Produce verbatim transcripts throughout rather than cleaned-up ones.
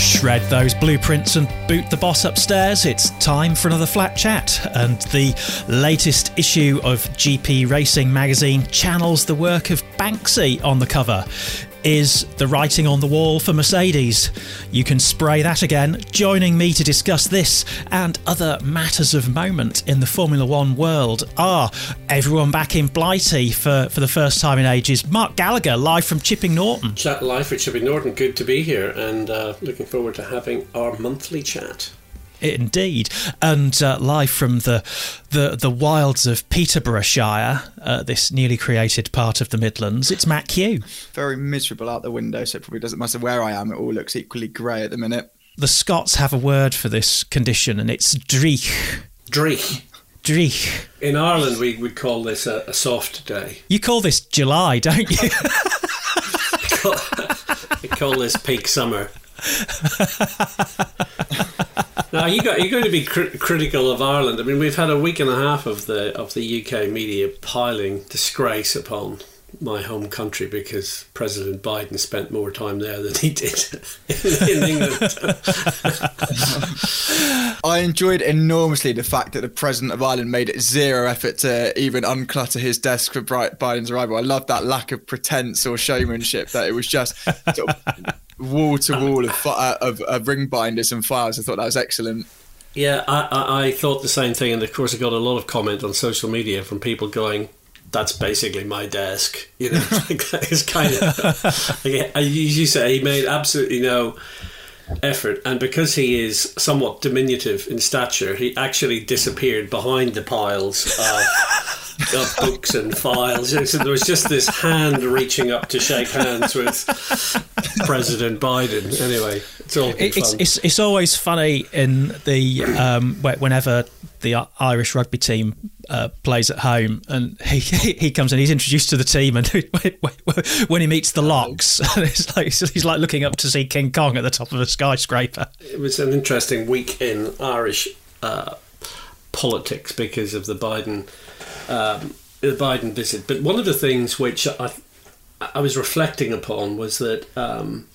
Shred those blueprints and boot the boss upstairs. It's time for another flat chat. And the latest issue of G P Racing Magazine channels the work of Banksy on the cover. Is the writing on the wall for Mercedes? You can spray that again. Joining me to discuss this and other matters of moment in the Formula One world are everyone back in Blighty for, for the first time in ages. Mark Gallagher, live from Chipping Norton. Chat live from Chipping Norton. Good to be here and uh, looking forward to having our monthly chat. Indeed. And uh, live from the, the the wilds of Peterboroughshire, uh, this newly created part of the Midlands, it's Matt Kew. Very miserable out the window, so it probably doesn't matter where I am. It all looks equally grey at the minute. The Scots have a word for this condition, and it's dreich. Dreich. Dreich. In Ireland, we would call this a, a soft day. You call this July, don't you? We call this peak summer. Now you got, you're going to be cr- critical of Ireland. I mean, we've had a week and a half of the of the U K media piling disgrace upon my home country because President Biden spent more time there than he did in England. I enjoyed enormously the fact that the President of Ireland made zero effort to even unclutter his desk for Biden's arrival. I loved that lack of pretense or showmanship, that it was just sort of wall to wall of, uh, of, of ring binders and files. I thought that was excellent. Yeah, I, I, I thought the same thing. And of course, I got a lot of comment on social media from people going, that's basically my desk. You know, it's kind of, yeah, you say he made absolutely no effort. And because he is somewhat diminutive in stature, he actually disappeared behind the piles of of books and files. So there was just this hand reaching up to shake hands with President Biden. Anyway, it's all good it's, fun. It's, it's always funny in the um, whenever the Irish rugby team uh, plays at home, and he he comes in, he's introduced to the team, and when he meets the Locks, it's like he's like looking up to see King Kong at the top of a skyscraper. It was an interesting week in Irish uh, politics because of the Biden. Um, the Biden visit. But one of the things which I I was reflecting upon was that, um,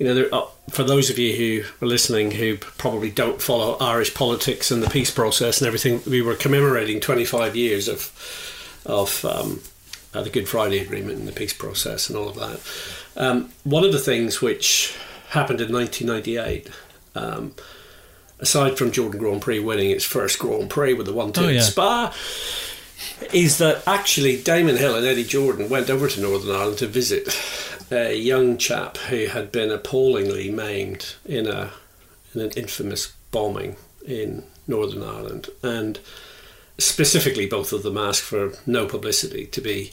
you know, there, uh, for those of you who are listening who probably don't follow Irish politics and the peace process and everything, we were commemorating twenty-five years of of um, uh, the Good Friday Agreement and the peace process and all of that. Um, one of the things which happened in nineteen ninety-eight, um, aside from Jordan Grand Prix winning its first Grand Prix with the one two oh, yeah. Spa, is that actually Damon Hill and Eddie Jordan went over to Northern Ireland to visit a young chap who had been appallingly maimed in a in an infamous bombing in Northern Ireland. And specifically both of them asked for no publicity to be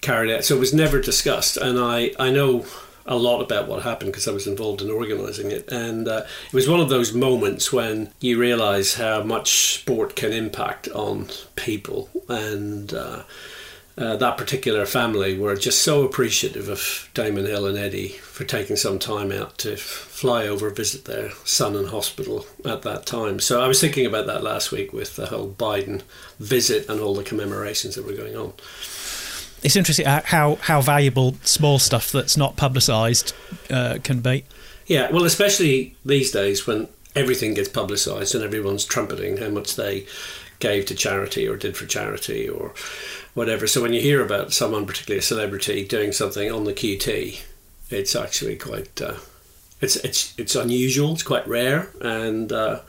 carried out. So it was never discussed. And I, I know a lot about what happened because I was involved in organising it, and uh, it was one of those moments when you realise how much sport can impact on people, and uh, uh, that particular family were just so appreciative of Damon Hill and Eddie for taking some time out to fly over, visit their son in hospital at that time. So I was thinking about that last week with the whole Biden visit and all the commemorations that were going on. It's interesting how, how valuable small stuff that's not publicised uh, can be. Yeah, well, especially these days when everything gets publicised and everyone's trumpeting how much they gave to charity or did for charity or whatever. So when you hear about someone, particularly a celebrity, doing something on the Q T, it's actually quite uh, it's it's it's unusual. It's quite rare, and uh,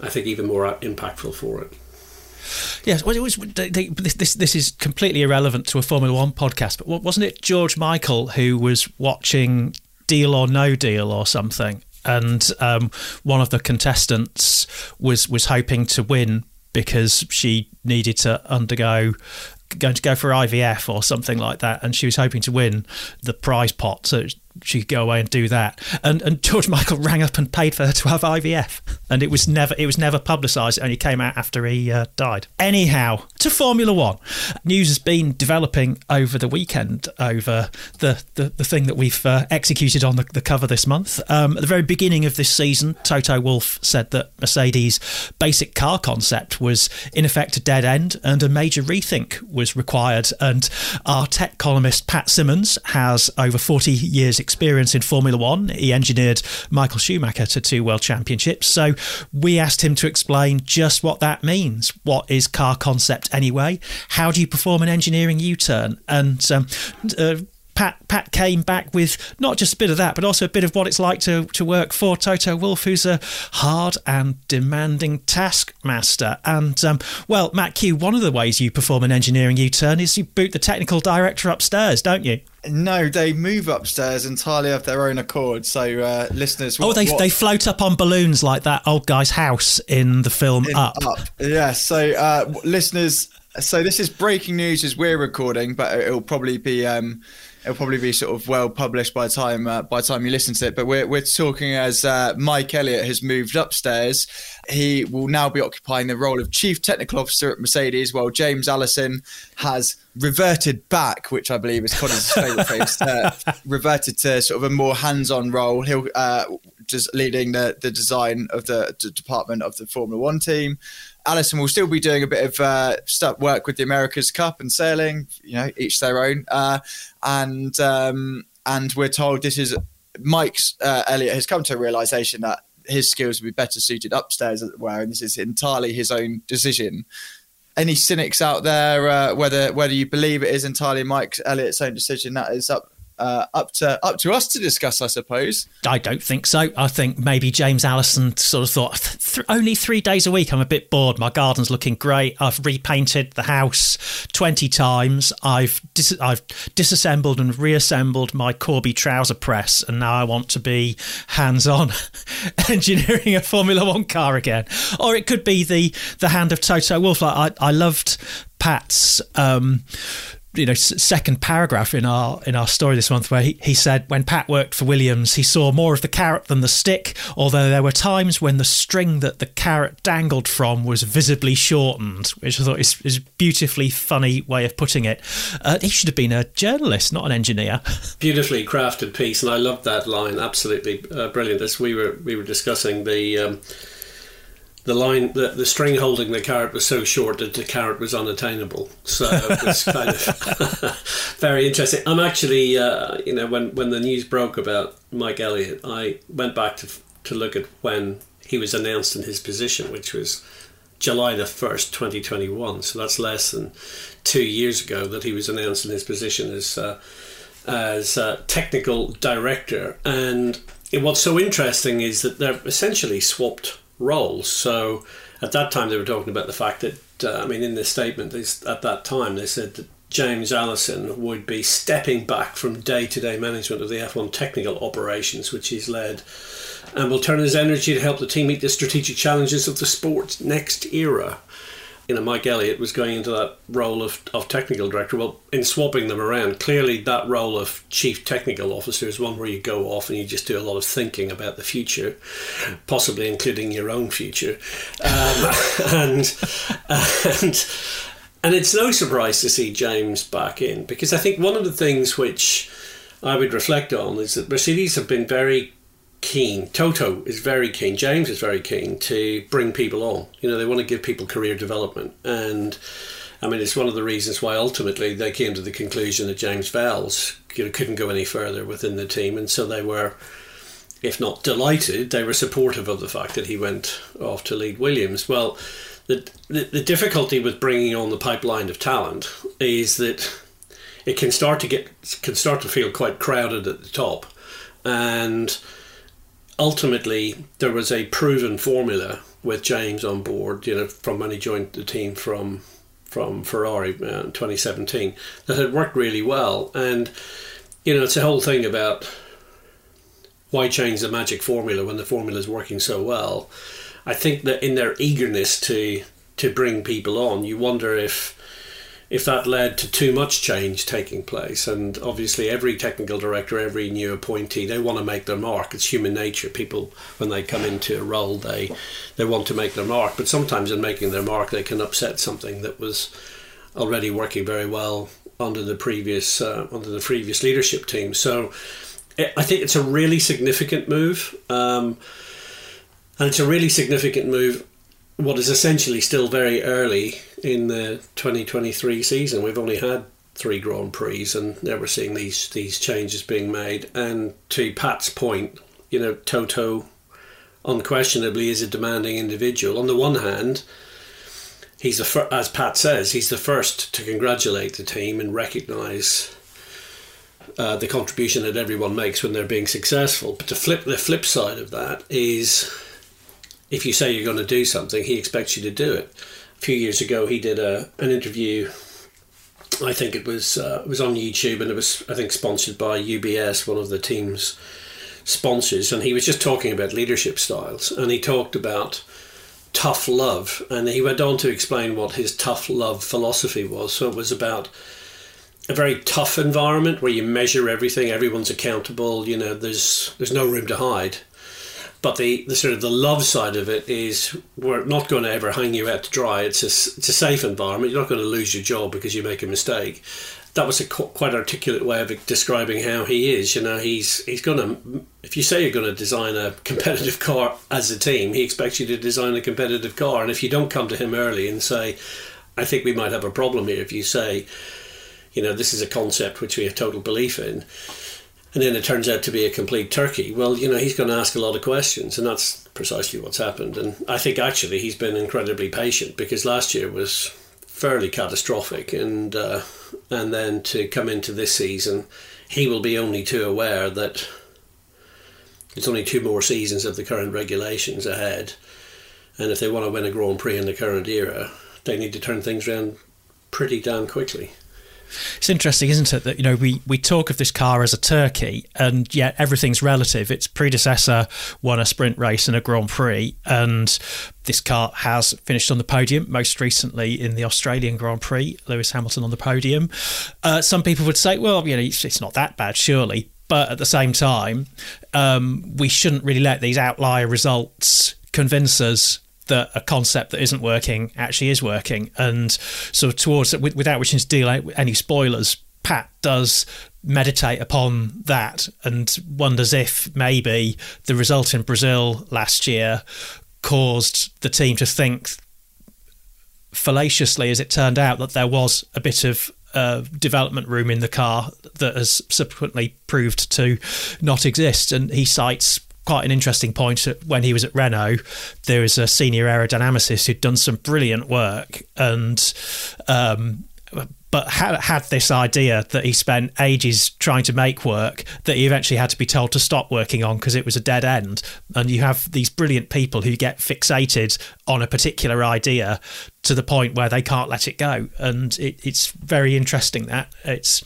I think even more impactful for it. Yes, well, it was, this, this this is completely irrelevant to a Formula One podcast, but wasn't it George Michael who was watching Deal or No Deal or something, and um, one of the contestants was was hoping to win because she needed to undergo, going to go for I V F or something like that, and she was hoping to win the prize pot so she could go away and do that. And and George Michael rang up and paid for her to have I V F, and it was never it was never publicised. It only came out after he uh, died. Anyhow, to Formula One, news has been developing over the weekend over the the, the thing that we've uh, executed on the, the cover this month. Um, at the very beginning of this season, Toto Wolff said that Mercedes' basic car concept was in effect a dead end and a major rethink was required. And our tech columnist Pat Simmons has over forty years' experience in Formula One. He engineered Michael Schumacher to two world championships. So we asked him to explain just what that means. What is car concept anyway? How do you perform an engineering U-turn? And um, uh, Pat Pat came back with not just a bit of that, but also a bit of what it's like to, to work for Toto Wolff, who's a hard and demanding taskmaster. And, um, well, Matt Kew, one of the ways you perform an engineering U-turn is you boot the technical director upstairs, don't you? No, they move upstairs entirely of their own accord. So, uh, listeners... What, oh, they what... they float up on balloons like that old guy's house in the film in Up. Up. Yeah, so, uh, listeners, so this is breaking news as we're recording, but it'll probably be... Um, It'll probably be sort of well published by the time uh, by the time you listen to it. But we're we're talking as uh, Mike Elliott has moved upstairs. He will now be occupying the role of chief technical officer at Mercedes, while James Allison has reverted back, which I believe is Connor's favourite phrase. Uh, reverted to sort of a more hands-on role. He'll uh, just leading the the design of the, the department of the Formula One team. Allison will still be doing a bit of uh, stuff work with the America's Cup and sailing, you know, each their own. Uh, and um, and we're told this is Mike's uh, Elliot has come to a realization that his skills would be better suited upstairs, as it were, and this is entirely his own decision. Any cynics out there, uh, whether whether you believe it is entirely Mike Elliot's own decision, that is up. Uh, up to up to us to discuss, I suppose. I don't think so. I think maybe James Allison sort of thought, th- only three days a week, I'm a bit bored. My garden's looking great. I've repainted the house twenty times. I've dis- I've disassembled and reassembled my Corby trouser press, and now I want to be hands-on engineering a Formula One car again. Or it could be the the hand of Toto Wolff. Like, I I loved Pat's. Um, you know, second paragraph in our in our story this month, where he, he said when Pat worked for Williams, he saw more of the carrot than the stick, although there were times when the string that the carrot dangled from was visibly shortened, which I thought is, is a beautifully funny way of putting it. Uh, he should have been a journalist, not an engineer. Beautifully crafted piece, and I loved that line. Absolutely uh, brilliant. As we were we were discussing the... Um, The line, the, the string holding the carrot was so short that the carrot was unattainable. So it was kind of very interesting. I'm actually, uh, you know, when, when the news broke about Mike Elliott, I went back to to look at when he was announced in his position, which was July the first, twenty twenty-one. So that's less than two years ago that he was announced in his position as uh, as uh, technical director. And what's so interesting is that they're essentially swapped roles. So at that time they were talking about the fact that uh, I mean in the statement they, at that time they said that James Allison would be stepping back from day-to-day management of the F one technical operations which he's led and will turn his energy to help the team meet the strategic challenges of the sport's next era. You know, Mike Elliott was going into that role of, of technical director. Well, in swapping them around, clearly that role of chief technical officer is one where you go off and you just do a lot of thinking about the future, possibly including your own future. Um, and and And it's no surprise to see James back in, because I think one of the things which I would reflect on is that Mercedes have been very keen, Toto is very keen, James is very keen to bring people on. You know, they want to give people career development. And I mean, it's one of the reasons why ultimately they came to the conclusion that James Valls, you know, couldn't go any further within the team. And so they were, if not delighted, they were supportive of the fact that he went off to lead Williams. Well, the the, the difficulty with bringing on the pipeline of talent is that it can start to get can start to feel quite crowded at the top. And ultimately, there was a proven formula with James on board, you know, from when he joined the team from from Ferrari in twenty seventeen, that had worked really well. And, you know, it's a whole thing about why change the magic formula when the formula is working so well. I think that in their eagerness to to bring people on, you wonder if if that led to too much change taking place. And obviously every technical director, every new appointee, they want to make their mark. It's human nature. People, when they come into a role, they they want to make their mark. But sometimes in making their mark, they can upset something that was already working very well under the previous uh, under the previous leadership team. So it, I think it's a really significant move. Um, and it's a really significant move what is essentially still very early in the twenty twenty-three season. We've only had three Grand Prix and now we're seeing these these changes being made. And to Pat's point, you know, Toto unquestionably is a demanding individual. On the one hand, he's the fir- as Pat says, he's the first to congratulate the team and recognise uh, the contribution that everyone makes when they're being successful. But the flip the flip side of that is, if you say you're going to do something, he expects you to do it. A few years ago, he did a an interview. I think it was uh, it was on YouTube, and it was, I think, sponsored by U B S, one of the team's sponsors. And he was just talking about leadership styles, and he talked about tough love, and he went on to explain what his tough love philosophy was. So it was about a very tough environment where you measure everything, everyone's accountable. You know, there's there's no room to hide. But the, the sort of the love side of it is, we're not going to ever hang you out to dry. It's a, it's a safe environment. You're not going to lose your job because you make a mistake. That was a quite articulate way of describing how he is. You know, he's he's going to, if you say you're going to design a competitive car as a team, he expects you to design a competitive car. And if you don't come to him early and say, I think we might have a problem here, if you say, you know, this is a concept which we have total belief in, and then it turns out to be a complete turkey, well, you know, he's going to ask a lot of questions, and that's precisely what's happened. And I think actually he's been incredibly patient, because last year was fairly catastrophic, and uh, and then to come into this season, he will be only too aware that it's only two more seasons of the current regulations ahead, and if they want to win a Grand Prix in the current era, they need to turn things around pretty damn quickly. It's interesting, isn't it, that, you know, we, we talk of this car as a turkey, and yet everything's relative. Its predecessor won a sprint race and a Grand Prix, and this car has finished on the podium, most recently in the Australian Grand Prix, Lewis Hamilton on the podium. Uh, some people would say, well, you know, it's, it's not that bad, surely. But at the same time, um, we shouldn't really let these outlier results convince us that a concept that isn't working actually is working. And so towards, without wishing to deal out any spoilers, Pat does meditate upon that and wonders if maybe the result in Brazil last year caused the team to think, fallaciously as it turned out, that there was a bit of Uh, development room in the car that has subsequently proved to not exist. And he cites quite an interesting point that when he was at Renault, there is a senior aerodynamicist who'd done some brilliant work, and um, but had, had this idea that he spent ages trying to make work that he eventually had to be told to stop working on because it was a dead end. And you have these brilliant people who get fixated on a particular idea to the point where they can't let it go. And it, it's very interesting that it's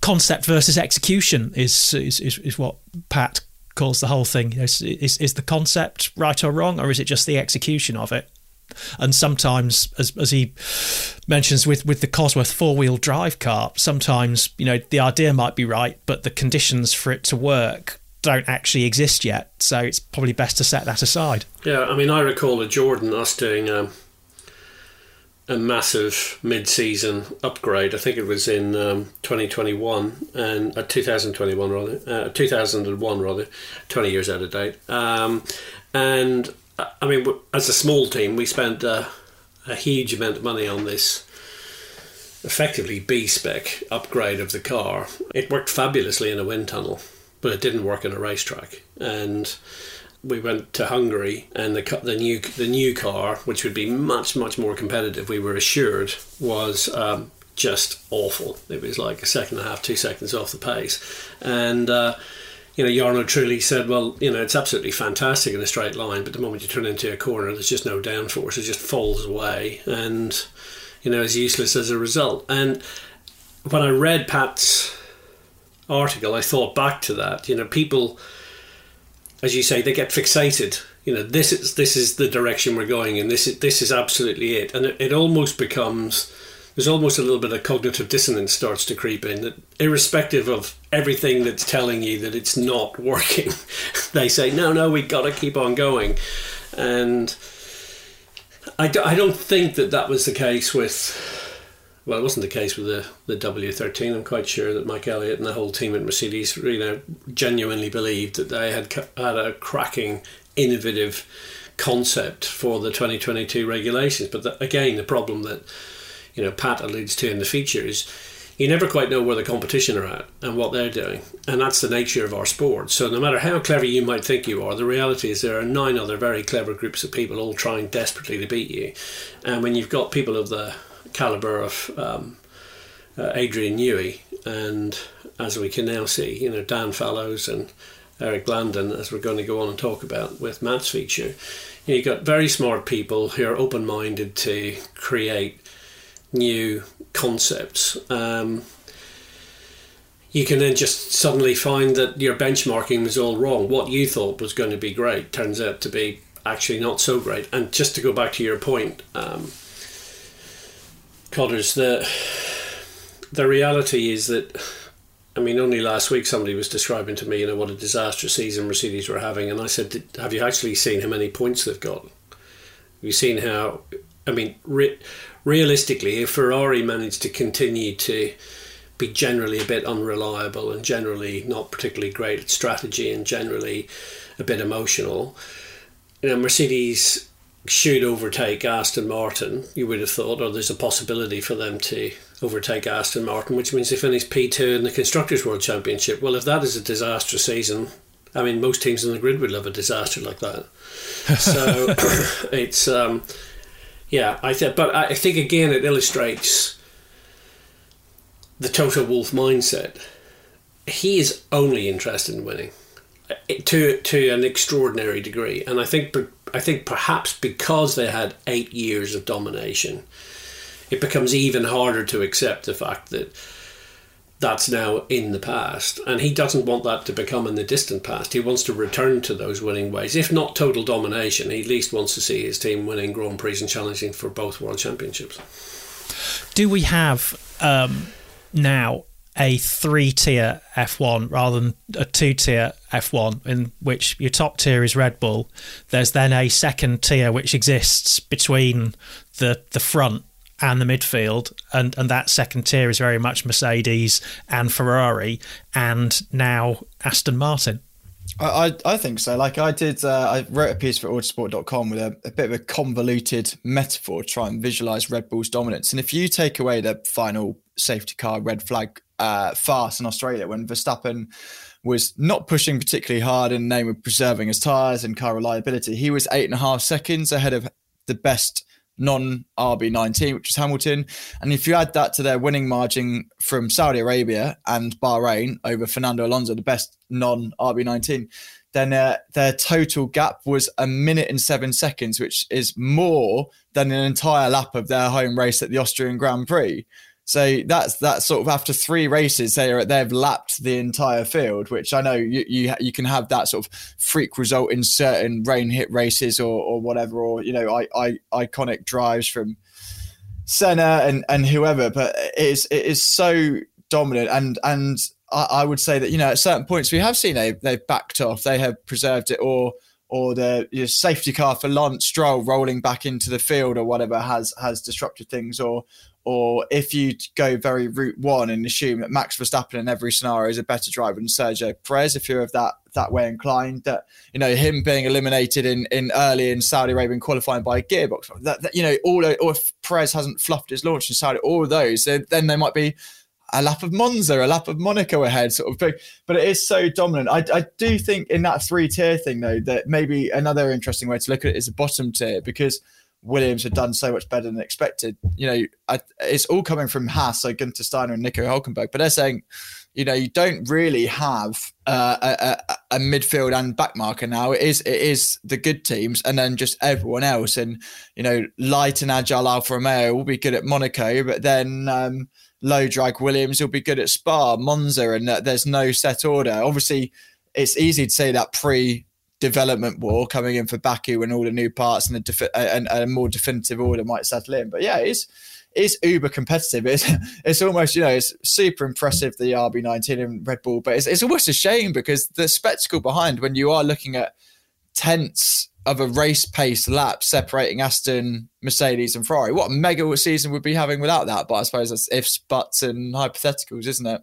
concept versus execution is is, is, is what Pat calls the whole thing. Is, is is the concept right or wrong, or is it just the execution of it? And sometimes, as as he mentions with, with the Cosworth four-wheel drive car, sometimes, you know, the idea might be right, but the conditions for it to work don't actually exist yet. So it's probably best to set that aside. Yeah, I mean, I recall at Jordan us doing um, a massive mid-season upgrade. I think it was in um, twenty twenty-one and uh, two thousand twenty-one rather, uh, two thousand one rather, twenty years out of date. Um, and I mean, as a small team, we spent uh, a huge amount of money on this effectively B-spec upgrade of the car. It worked fabulously in a wind tunnel, but it didn't work in a racetrack. And we went to Hungary, and the the new the new car, which would be much much more competitive, we were assured, was um, just awful. It was like a second and a half, two seconds off the pace, and uh, you know, Jarno Trulli said, well, you know, it's absolutely fantastic in a straight line, but the moment you turn into a corner, there's just no downforce; it just falls away, and you know, is useless as a result. And when I read Pat's article, I thought back to that. You know, people, as you say, they get fixated. You know, this is this is the direction we're going in. This is this is absolutely it. And it, it almost becomes, there's almost a little bit of cognitive dissonance starts to creep in. That irrespective of everything that's telling you that it's not working, they say, no, no, we've got to keep on going. And I, do, I don't think that that was the case with... Well, it wasn't the case with the, the W thirteen. I'm quite sure that Mike Elliott and the whole team at Mercedes, you know, genuinely believed that they had had a cracking, innovative concept for the twenty twenty-two regulations. But the, again, the problem that, you know, Pat alludes to in the feature is you never quite know where the competition are at and what they're doing. And that's the nature of our sport. So no matter how clever you might think you are, the reality is there are nine other very clever groups of people all trying desperately to beat you. And when you've got people of the caliber of um, uh, Adrian Newey, and as we can now see, you know, Dan Fallows and Eric Landon, as we're going to go on and talk about with Matt's feature, you know, you've got very smart people who are open-minded to create new concepts. Um, you can then just suddenly find that your benchmarking was all wrong. What you thought was going to be great turns out to be actually not so great. And just to go back to your point, um, Codders, the the reality is that, I mean, only last week somebody was describing to me, you know, what a disastrous season Mercedes were having, and I said, have you actually seen how many points they've got? Have you seen how, I mean, re- realistically, if Ferrari managed to continue to be generally a bit unreliable and generally not particularly great at strategy and generally a bit emotional, you know, Mercedes should overtake Aston Martin, you would have thought, or there's a possibility for them to overtake Aston Martin, which means they finish P two in the Constructors' World Championship. Well, if that is a disastrous season, I mean, most teams on the grid would love a disaster like that. So it's, um, yeah, I th- but I think, again, it illustrates the Toto Wolff mindset. He is only interested in winning to to an extraordinary degree. And I think... Per- I think perhaps because they had eight years of domination, it becomes even harder to accept the fact that that's now in the past. And he doesn't want that to become in the distant past. He wants to return to those winning ways. If not total domination, he at least wants to see his team winning Grand Prix and challenging for both World Championships. Do we have um, now a three-tier F one rather than a two-tier F one, in which your top tier is Red Bull? There's then a second tier which exists between the the front and the midfield, and, and that second tier is very much Mercedes and Ferrari and now Aston Martin. I, I, I think so. Like I did, uh, I wrote a piece for autosport dot com with a, a bit of a convoluted metaphor to try and visualise Red Bull's dominance. And if you take away the final safety car red flag Uh, fast in Australia, when Verstappen was not pushing particularly hard and they were preserving his tyres and car reliability, he was eight and a half seconds ahead of the best non R B nineteen, which is Hamilton. And if you add that to their winning margin from Saudi Arabia and Bahrain over Fernando Alonso, the best non R B nineteen, then uh, their total gap was a minute and seven seconds, which is more than an entire lap of their home race at the Austrian Grand Prix. So that's that sort of after three races, they are, they've lapped the entire field, which I know you, you you can have that sort of freak result in certain rain hit races or or whatever, or, you know, I, I, iconic drives from Senna and, and whoever, but it is, it is so dominant. And, and I, I would say that, you know, at certain points we have seen they, they've backed off, they have preserved it, or or the your safety car for Lance Stroll rolling back into the field or whatever has has disrupted things, or or if you go very route one and assume that Max Verstappen in every scenario is a better driver than Sergio Perez, if you're of that that way inclined, that, you know, him being eliminated in, in early in Saudi Arabian qualifying by a gearbox, that, that you know, all or if Perez hasn't fluffed his launch in Saudi, all of those, then, then they might be a lap of Monza, a lap of Monaco ahead, sort of thing. But it is so dominant. I, I do think in that three-tier thing, though, that maybe another interesting way to look at it is the bottom tier, because Williams had done so much better than expected. You know, I, it's all coming from Haas, so Gunther Steiner and Nico Hülkenberg, but they're saying, you know, you don't really have uh, a, a, a midfield and back marker now. It is it is the good teams and then just everyone else. And, you know, light and agile Alfa Romeo will be good at Monaco, but then um, low drag Williams will be good at Spa, Monza, and uh, there's no set order. Obviously, it's easy to say that pre- development war coming in for Baku and all the new parts and a, defi- and, and a more definitive order might settle in. But yeah, it's it's uber competitive. It's it's almost, you know, it's super impressive, the R B nineteen and Red Bull, but it's, it's almost a shame because the spectacle behind when you are looking at tenths of a race pace lap separating Aston, Mercedes and Ferrari. What a mega season we'd be having without that, but I suppose that's ifs, buts and hypotheticals, isn't it?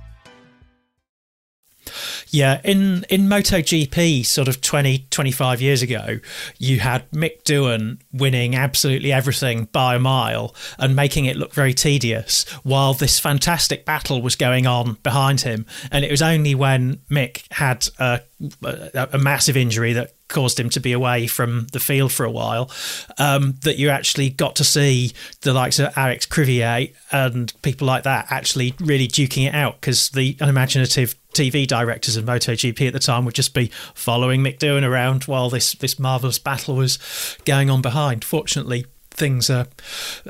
Yeah, in, in MotoGP sort of twenty, twenty-five years ago, you had Mick Doohan winning absolutely everything by a mile and making it look very tedious while this fantastic battle was going on behind him. And it was only when Mick had a, a, a massive injury that caused him to be away from the field for a while, um, that you actually got to see the likes of Alex Crivier and people like that actually really duking it out, because the unimaginative T V directors of MotoGP at the time would just be following Mick Doohan around while this, this marvellous battle was going on behind. Fortunately, things are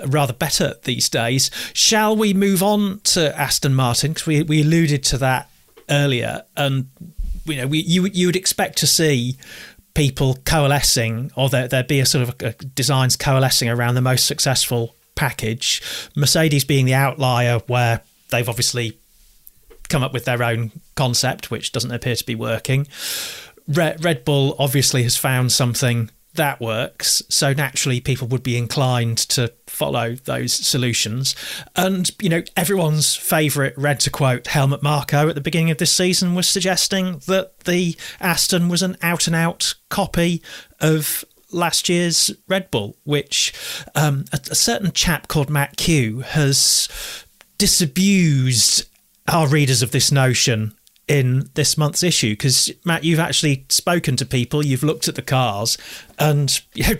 rather better these days. Shall we move on to Aston Martin? Because we, we alluded to that earlier, and you know, we, you, you would expect to see people coalescing, or there, there'd be a sort of a, a designs coalescing around the most successful package, Mercedes being the outlier where they've obviously come up with their own concept, which doesn't appear to be working. Red, Red Bull obviously has found something that works, so naturally people would be inclined to follow those solutions. And, you know, everyone's favourite Red, to quote Helmut Marko at the beginning of this season, was suggesting that the Aston was an out-and-out copy of last year's Red Bull, which um, a, a certain chap called Matt Kew has disabused our readers of this notion in this month's issue, because Matt, you've actually spoken to people, you've looked at the cars, and you know,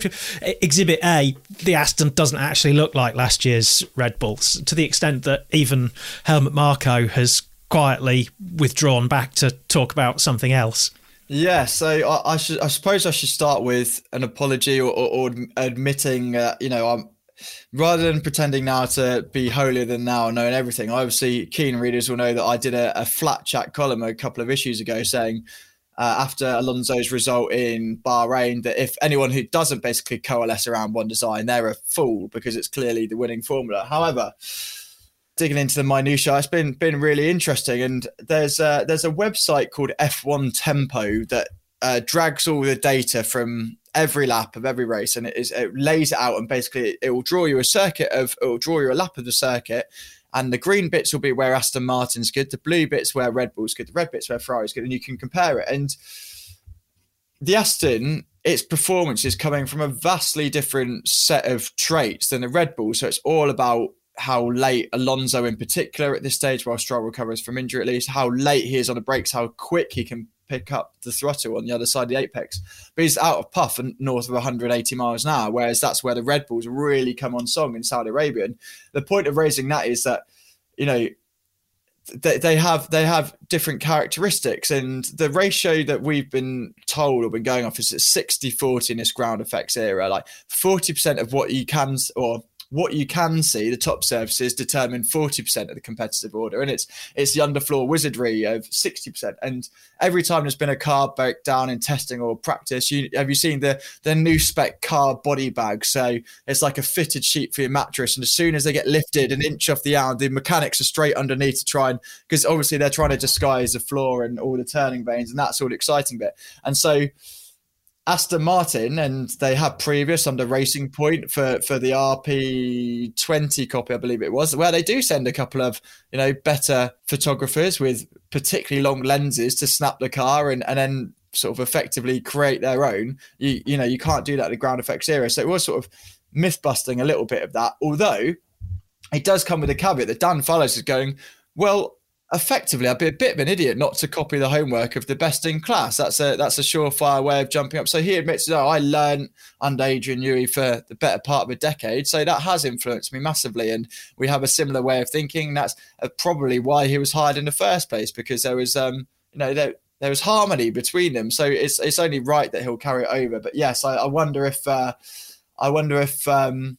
Exhibit A, the Aston doesn't actually look like last year's Red Bull, to the extent that even Helmut Marko has quietly withdrawn back to talk about something else. Yeah, so I, I should, I suppose I should start with an apology or, or, or admitting, uh, you know, I'm. Rather than pretending now to be holier than thou and knowing everything, obviously keen readers will know that I did a, a flat chat column a couple of issues ago saying uh, after Alonso's result in Bahrain that if anyone who doesn't basically coalesce around one design, they're a fool, because it's clearly the winning formula. However, digging into the minutiae, it's been been really interesting, and there's a, there's a website called F one Tempo that uh, drags all the data from every lap of every race, and it is it lays it out, and basically it will draw you a circuit of it will draw you a lap of the circuit, and the green bits will be where Aston Martin's good, the blue bits where Red Bull's good, the red bits where Ferrari's good, and you can compare it. And the Aston its performance is coming from a vastly different set of traits than the Red Bull. So it's all about how late Alonso in particular at this stage, while Stroll recovers from injury at least, how late he is on the brakes, how quick he can pick up the throttle on the other side of the apex. But he's out of puff and north of one hundred eighty miles an hour, whereas that's where the Red Bulls really come on song in Saudi Arabia. And the point of raising that is that, you know, They, they have they have different characteristics, and the ratio that we've been told or been going off is sixty forty in this ground effects era. Like forty percent of what you can or what you can see, the top surfaces determine forty percent of the competitive order, and it's it's the underfloor wizardry of sixty percent. And every time there's been a car breakdown in testing or practice, you have you seen the the new spec car body bag? So it's like a fitted sheet for your mattress, and as soon as they get lifted an inch off the ground, the mechanics are straight underneath to try and, because obviously they're trying to disguise the floor and all the turning vanes, and that's all the exciting bit. And so Aston Martin, and they had previous under Racing Point for, for the R P twenty copy, I believe it was, where they do send a couple of, you know, better photographers with particularly long lenses to snap the car and, and then sort of effectively create their own. You you know, you can't do that in the ground effects era. So it was sort of myth-busting a little bit of that, although it does come with a caveat that Dan Fallows is going, well, effectively, I'd be a bit of an idiot not to copy the homework of the best in class. That's a that's a surefire way of jumping up. So he admits, oh, I learned under Adrian Newey for the better part of a decade. So that has influenced me massively. And we have a similar way of thinking. That's probably why he was hired in the first place, because there was, um, you know, there, there was harmony between them. So it's it's only right that he'll carry it over. But yes, I, I wonder if, uh, I wonder if, um,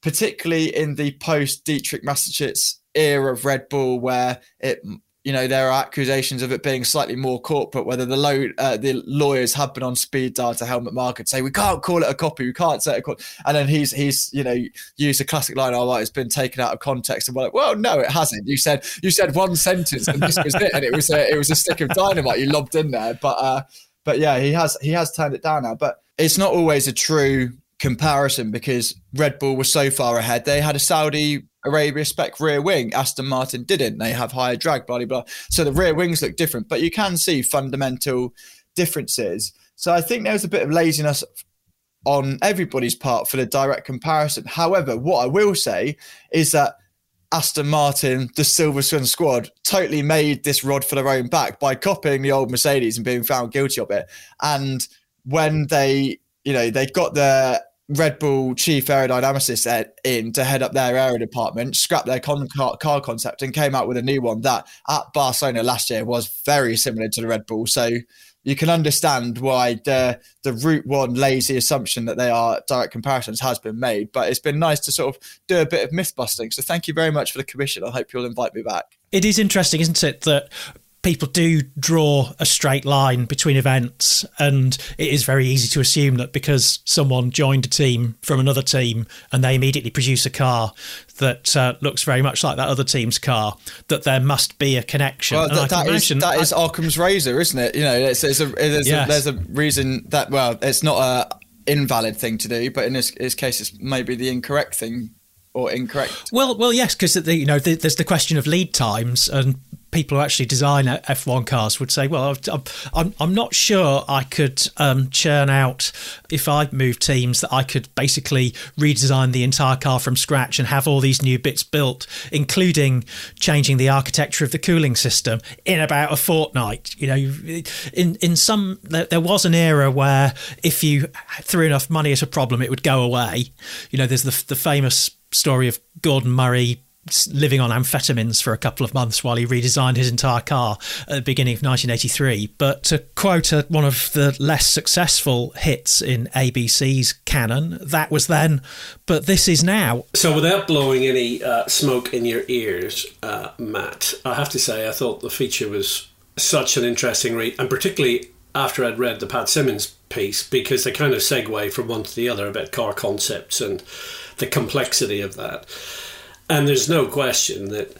particularly in the post Dietrich Mateschitz era of Red Bull, where it, you know, there are accusations of it being slightly more corporate, whether the low, uh, the lawyers have been on speed dial to Helmut Marko and say, we can't call it a copy, we can't say it a copy. And then he's, he's you know, used a classic line, oh, it's been taken out of context. And we're like, well, no, it hasn't. You said you said one sentence and this was it. And it was a, it was a stick of dynamite you lobbed in there. But uh, but yeah, he has he has turned it down now. But it's not always a true comparison, because Red Bull was so far ahead. They had a Saudi Arabia spec rear wing. Aston Martin didn't. They have higher drag, blah, blah, blah. So the rear wings look different, but you can see fundamental differences. So I think there was a bit of laziness on everybody's part for the direct comparison. However, what I will say is that Aston Martin, the Silverstone squad, totally made this rod for their own back by copying the old Mercedes and being found guilty of it. And when they, you know, they got the Red Bull chief aerodynamicist in to head up their aero department, scrapped their con- car-, car concept and came out with a new one that at Barcelona last year was very similar to the Red Bull. So you can understand why the the route one lazy assumption that they are direct comparisons has been made, but it's been nice to sort of do a bit of myth busting. So thank you very much for the commission. I hope you'll invite me back. It is interesting, isn't it, that people do draw a straight line between events, and it is very easy to assume that because someone joined a team from another team and they immediately produce a car that uh, looks very much like that other team's car, that there must be a connection. Well, th- that, is, that is Occam's razor, isn't it? You know, it's, it's a, there's, yes. a, there's a reason that, well, it's not a invalid thing to do, but in this, this case, it's maybe the incorrect thing or incorrect. Well, well, yes, because, you know, the, there's the question of lead times, and people who actually design F one cars would say, well, I'm I'm, I'm not sure I could um, churn out, if I moved teams, that I could basically redesign the entire car from scratch and have all these new bits built, including changing the architecture of the cooling system in about a fortnight. You know, in, in some, there was an era where if you threw enough money at a problem, it would go away. You know, there's the, the famous story of Gordon Murray living on amphetamines for a couple of months while he redesigned his entire car at the beginning of nineteen eighty-three. But to quote a, one of the less successful hits in A B C's canon, that was then, but this is now. So without blowing any uh, smoke in your ears, uh, Matt, I have to say I thought the feature was such an interesting read, and particularly after I'd read the Pat Simmons piece, because they kind of segue from one to the other about car concepts and the complexity of that. And there's no question that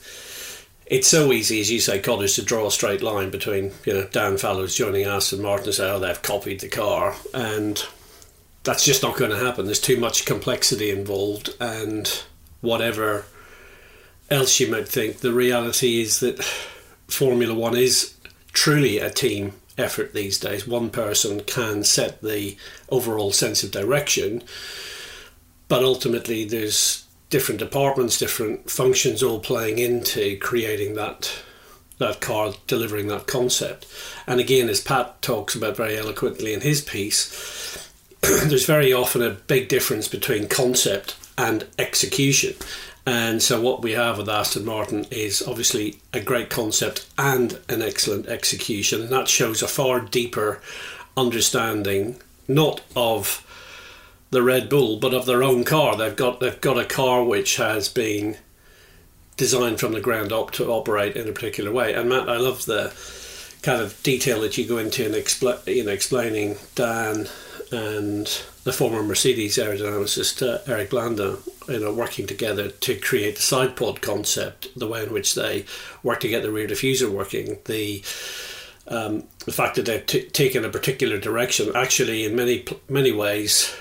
it's so easy, as you say, Connors, to draw a straight line between, you know, Dan Fallows joining Aston Martin and say, oh, they've copied the car. And that's just not going to happen. There's too much complexity involved. And whatever else you might think, the reality is that Formula One is truly a team effort these days. One person can set the overall sense of direction, but ultimately there's different departments, different functions all playing into creating that that car, delivering that concept. And again, as Pat talks about very eloquently in his piece, there's very often a big difference between concept and execution. And so what we have with Aston Martin is obviously a great concept and an excellent execution. And that shows a far deeper understanding, not of the Red Bull, but of their own car. They've got they've got a car which has been designed from the ground up to operate in a particular way. And Matt, I love the kind of detail that you go into in expl- you know, explaining Dan and the former Mercedes aerodynamicist uh, Eric Blanda, you know, working together to create the side pod concept, the way in which they work to get the rear diffuser working, the um, the fact that they've t- taken a particular direction, actually in many many ways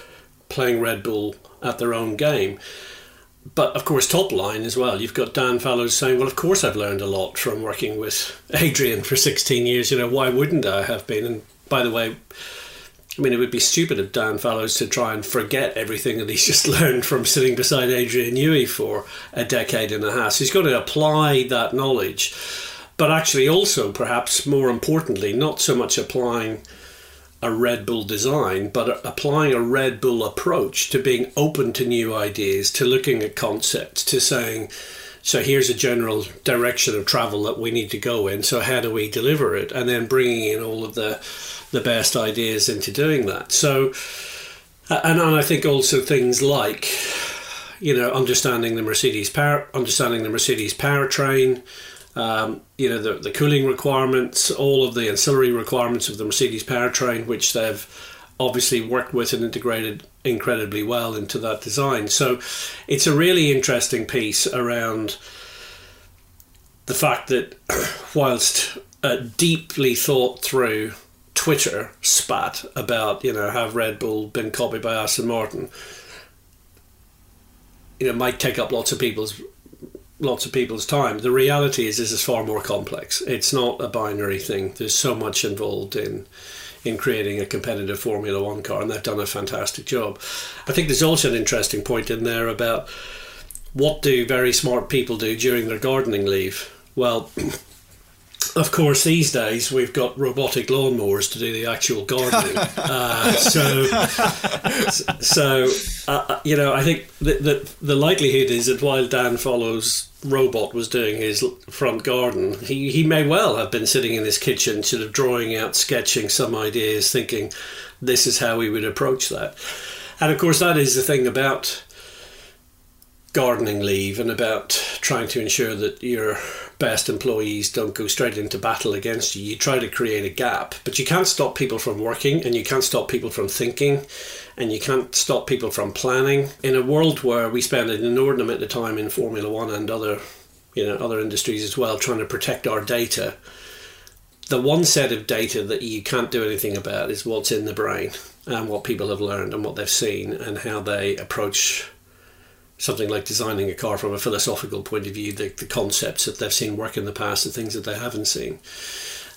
playing Red Bull at their own game. But of course, top line as well, you've got Dan Fallows saying, well, of course I've learned a lot from working with Adrian for sixteen years, you know, why wouldn't I have been? And by the way, I mean, it would be stupid of Dan Fallows to try and forget everything that he's just learned from sitting beside Adrian Newey for a decade and a half. So he's going to apply that knowledge, but actually also, perhaps more importantly, not so much applying a Red Bull design, but applying a Red Bull approach to being open to new ideas, to looking at concepts, to saying, so here's a general direction of travel that we need to go in, so how do we deliver it? And then bringing in all of the the best ideas into doing that. So, and, and I think also things like, you know, understanding the Mercedes power, understanding the Mercedes powertrain, um, you know, the, the cooling requirements, all of the ancillary requirements of the Mercedes powertrain, which they've obviously worked with and integrated incredibly well into that design. So it's a really interesting piece around the fact that whilst uh, deeply thought through Twitter spat about, you know, have Red Bull been copied by Aston Martin, you know, might take up lots of people's lots of people's time. The reality is this is far more complex. It's not a binary thing. There's so much involved in in creating a competitive Formula One car, and they've done a fantastic job. I think there's also an interesting point in there about what do very smart people do during their gardening leave? Well, of course, these days we've got robotic lawnmowers to do the actual gardening. uh, so, so uh, you know, I think that the, the likelihood is that while Dan Fallows' robot was doing his front garden, he, he may well have been sitting in his kitchen, sort of drawing out, sketching some ideas, thinking this is how we would approach that. And of course, that is the thing about gardening leave and about trying to ensure that your best employees don't go straight into battle against you. You try to create a gap, but you can't stop people from working, and you can't stop people from thinking, and you can't stop people from planning. In a world where we spend an inordinate amount of time in Formula One and other, you know, other industries as well, trying to protect our data, the one set of data that you can't do anything about is what's in the brain and what people have learned and what they've seen and how they approach something like designing a car from a philosophical point of view, the, the concepts that they've seen work in the past, the things that they haven't seen.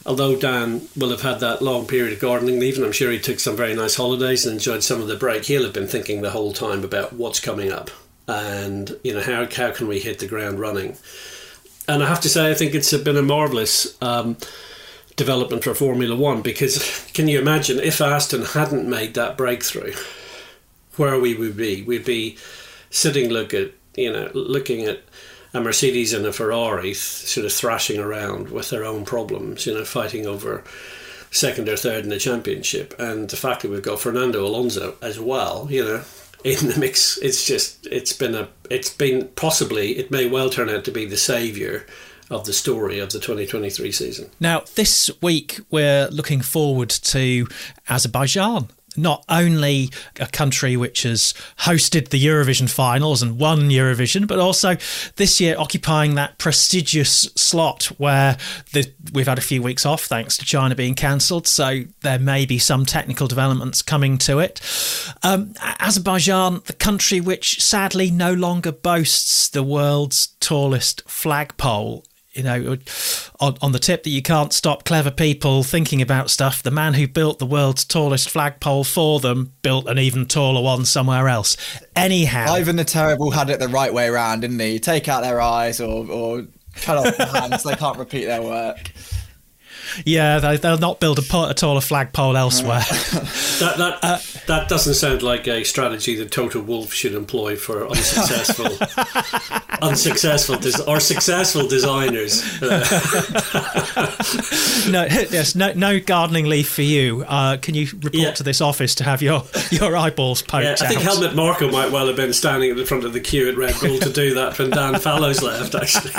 Although Dan will have had that long period of gardening leave, and I'm sure he took some very nice holidays and enjoyed some of the break, he'll have been thinking the whole time about what's coming up and, you know, how, how can we hit the ground running. And I have to say, I think it's been a marvellous um, development for Formula One, because can you imagine if Aston hadn't made that breakthrough, where we would be? We'd be sitting, look at you know, looking at a Mercedes and a Ferrari th- sort of thrashing around with their own problems, you know, fighting over second or third in the championship, and the fact that we've got Fernando Alonso as well, you know, in the mix, it's just it's been a it's been possibly it may well turn out to be the saviour of the story of the twenty twenty-three season. Now, this week we're looking forward to Azerbaijan. Not only a country which has hosted the Eurovision finals and won Eurovision, but also this year occupying that prestigious slot where the, we've had a few weeks off thanks to China being cancelled, so there may be some technical developments coming to it. Um, Azerbaijan, the country which sadly no longer boasts the world's tallest flagpole, you know, on, on the tip that you can't stop clever people thinking about stuff, the man who built the world's tallest flagpole for them built an even taller one somewhere else. Anyhow. Ivan the Terrible had it the right way around, didn't he? You take out their eyes or, or cut off their hands. They can't repeat their work. Yeah, they, they'll not build a, a taller flagpole elsewhere. that that uh, that doesn't sound like a strategy that Toto Wolff should employ for unsuccessful, unsuccessful des- or successful designers. no, yes, no, no gardening leaf for you. Uh, can you report yeah. to this office to have your, your eyeballs poked yeah, I out? I think Helmut Marko might well have been standing at the front of the queue at Red Bull to do that when Dan Fallows left. Actually.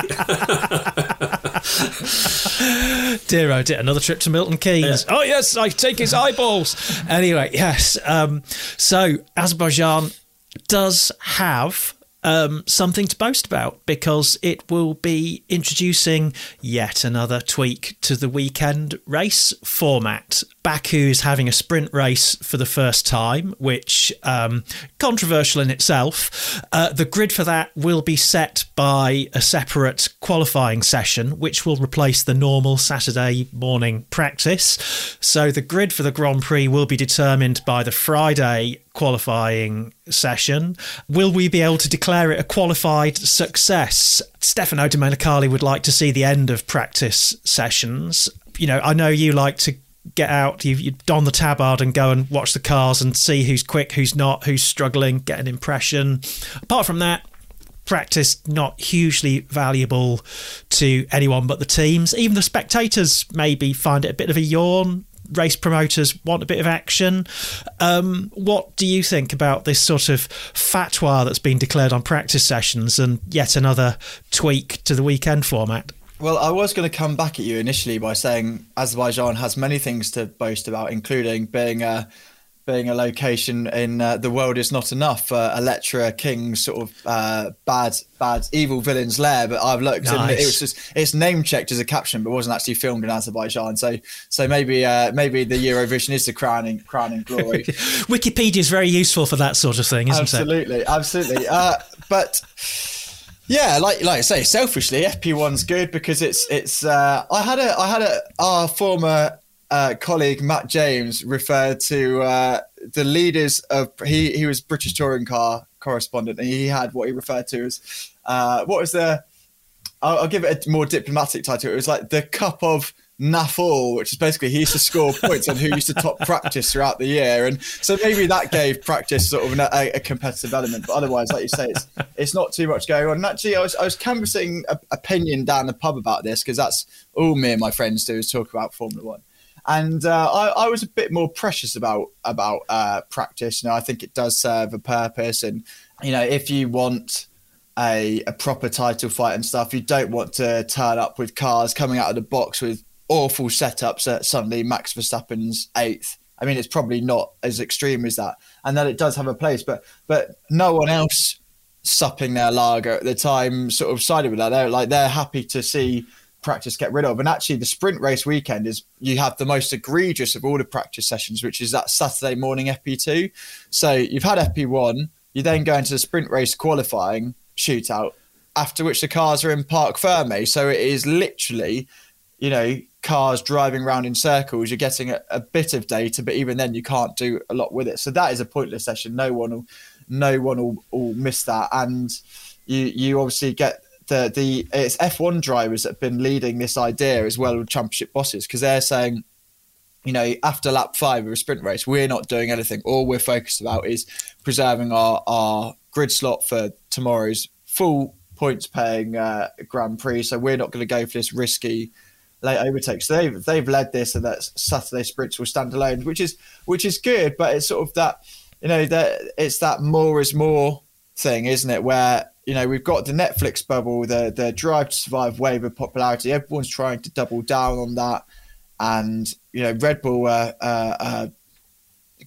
Dear, I did another trip to Milton Keynes. Yeah. Oh, yes, I take his eyeballs. Anyway, yes. Um, so Azerbaijan does have um, something to boast about, because it will be introducing yet another tweak to the weekend race format. Baku's having a sprint race for the first time, which um, controversial in itself. Uh, the grid for that will be set by a separate qualifying session, which will replace the normal Saturday morning practice. So the grid for the Grand Prix will be determined by the Friday qualifying session. Will we be able to declare it a qualified success? Stefano Domenicali would like to see the end of practice sessions. You know, I know you like to get out, you, you don the tabard and go and watch the cars and see who's quick, who's not, who's struggling, get an impression. Apart from that, practice not hugely valuable to anyone but the teams. Even the spectators maybe find it a bit of a yawn. Race promoters want a bit of action. Um, what do you think about this sort of fatwa that's been declared on practice sessions and yet another tweak to the weekend format? Well, I was going to come back at you initially by saying Azerbaijan has many things to boast about, including being a being a location in uh, The World Is Not Enough, uh, Electra King's sort of uh, bad, bad, evil villain's lair. But I've looked nice. and it was just it's name checked as a caption, but wasn't actually filmed in Azerbaijan. So, so maybe uh, maybe the Eurovision is the crowning crowning glory. Wikipedia is very useful for that sort of thing, isn't absolutely, it? Absolutely, absolutely. Uh, but. Yeah, like like I say, selfishly, F P one's good because it's it's. Uh, I had a I had a our former uh, colleague Matt James referred to uh, the leaders of he he was British touring car correspondent, and he had what he referred to as uh, what was the I'll, I'll give it a more diplomatic title. It was like the cup of Naffal, which is basically he used to score points on who used to top practice throughout the year, and so maybe that gave practice sort of a, a competitive element. But otherwise, like you say, it's it's not too much going on. And actually, I was I was canvassing a, opinion down the pub about this, because that's all me and my friends do is talk about Formula One, and uh, I, I was a bit more precious about about uh, practice. You know, I think it does serve a purpose, and you know, if you want a, a proper title fight and stuff, you don't want to turn up with cars coming out of the box with awful setups that suddenly Max Verstappen's eighth. I mean, it's probably not as extreme as that, and that it does have a place, but but no one else supping their lager at the time sort of sided with that. They're like, they're happy to see practice get rid of. And actually, the sprint race weekend is, you have the most egregious of all the practice sessions, which is that Saturday morning F P two. So you've had F P one, you then go into the sprint race qualifying shootout, after which the cars are in Parc Fermé. So it is literally, you know, cars driving around in circles. You're getting a, a bit of data, but even then you can't do a lot with it. So that is a pointless session. No one will, no one will, will miss that. And you, you obviously get the, the it's F one drivers that have been leading this idea as well as championship bosses, because they're saying, you know, after lap five of a sprint race, we're not doing anything. All we're focused about is preserving our, our grid slot for tomorrow's full points paying uh, Grand Prix. So we're not going to go for this risky late overtakes. So they've they've led this, and that Saturday sprints will stand alone, which is which is good. But it's sort of that, you know, that it's that more is more thing, isn't it? Where, you know, we've got the Netflix bubble, the the Drive to Survive wave of popularity. Everyone's trying to double down on that, and you know, Red Bull uh, uh, uh,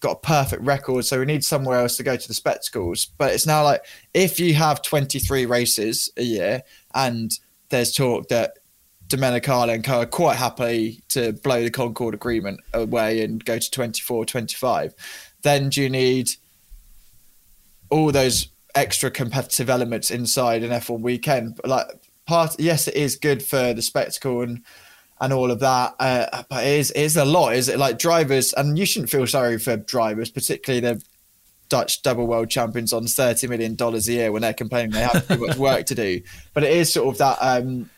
got a perfect record, so we need somewhere else to go to the spectacles. But it's now like, if you have twenty-three races a year, and there's talk that Domenicali and co are quite happy to blow the Concord Agreement away and go to twenty-four, twenty-five, then do you need all those extra competitive elements inside an F one weekend? Like, part, yes, it is good for the spectacle and and all of that, uh, but it is, it is a lot, is it? Like drivers, and you shouldn't feel sorry for drivers, particularly the Dutch double world champions on thirty million dollars a year, when they're complaining they have too much work to do. But it is sort of that um,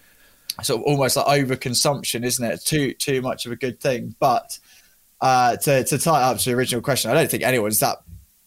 sort of almost like overconsumption, isn't it? Too too much of a good thing. But uh, to, to tie up to the original question, I don't think anyone's that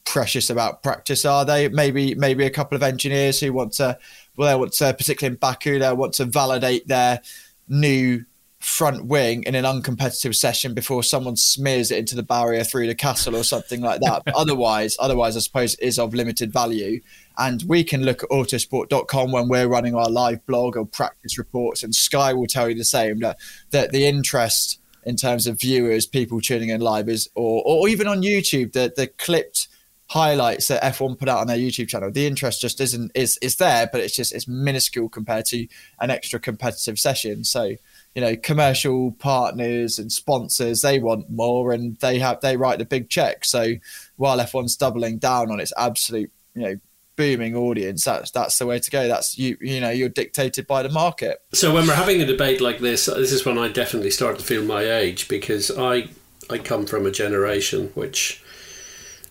precious about practice, are they? Maybe maybe a couple of engineers who want to, well, they want to, particularly in Baku, they want to validate their new front wing in an uncompetitive session before someone smears it into the barrier through the castle or something like that. But otherwise, otherwise, I suppose it is of limited value. And we can look at autosport dot com when we're running our live blog or practice reports, and Sky will tell you the same, that, that the interest in terms of viewers, people tuning in live, is, or, or even on YouTube, the, the clipped highlights that F one put out on their YouTube channel, the interest just isn't, is is there, but it's just, it's minuscule compared to an extra competitive session. So, you know, commercial partners and sponsors, they want more, and they have, they write the big check. So while F one's doubling down on its absolute, you know, booming audience, that's that's the way to go. That's, you you know, you're dictated by the market. So when we're having a debate like this, this is when I definitely start to feel my age, because I I come from a generation which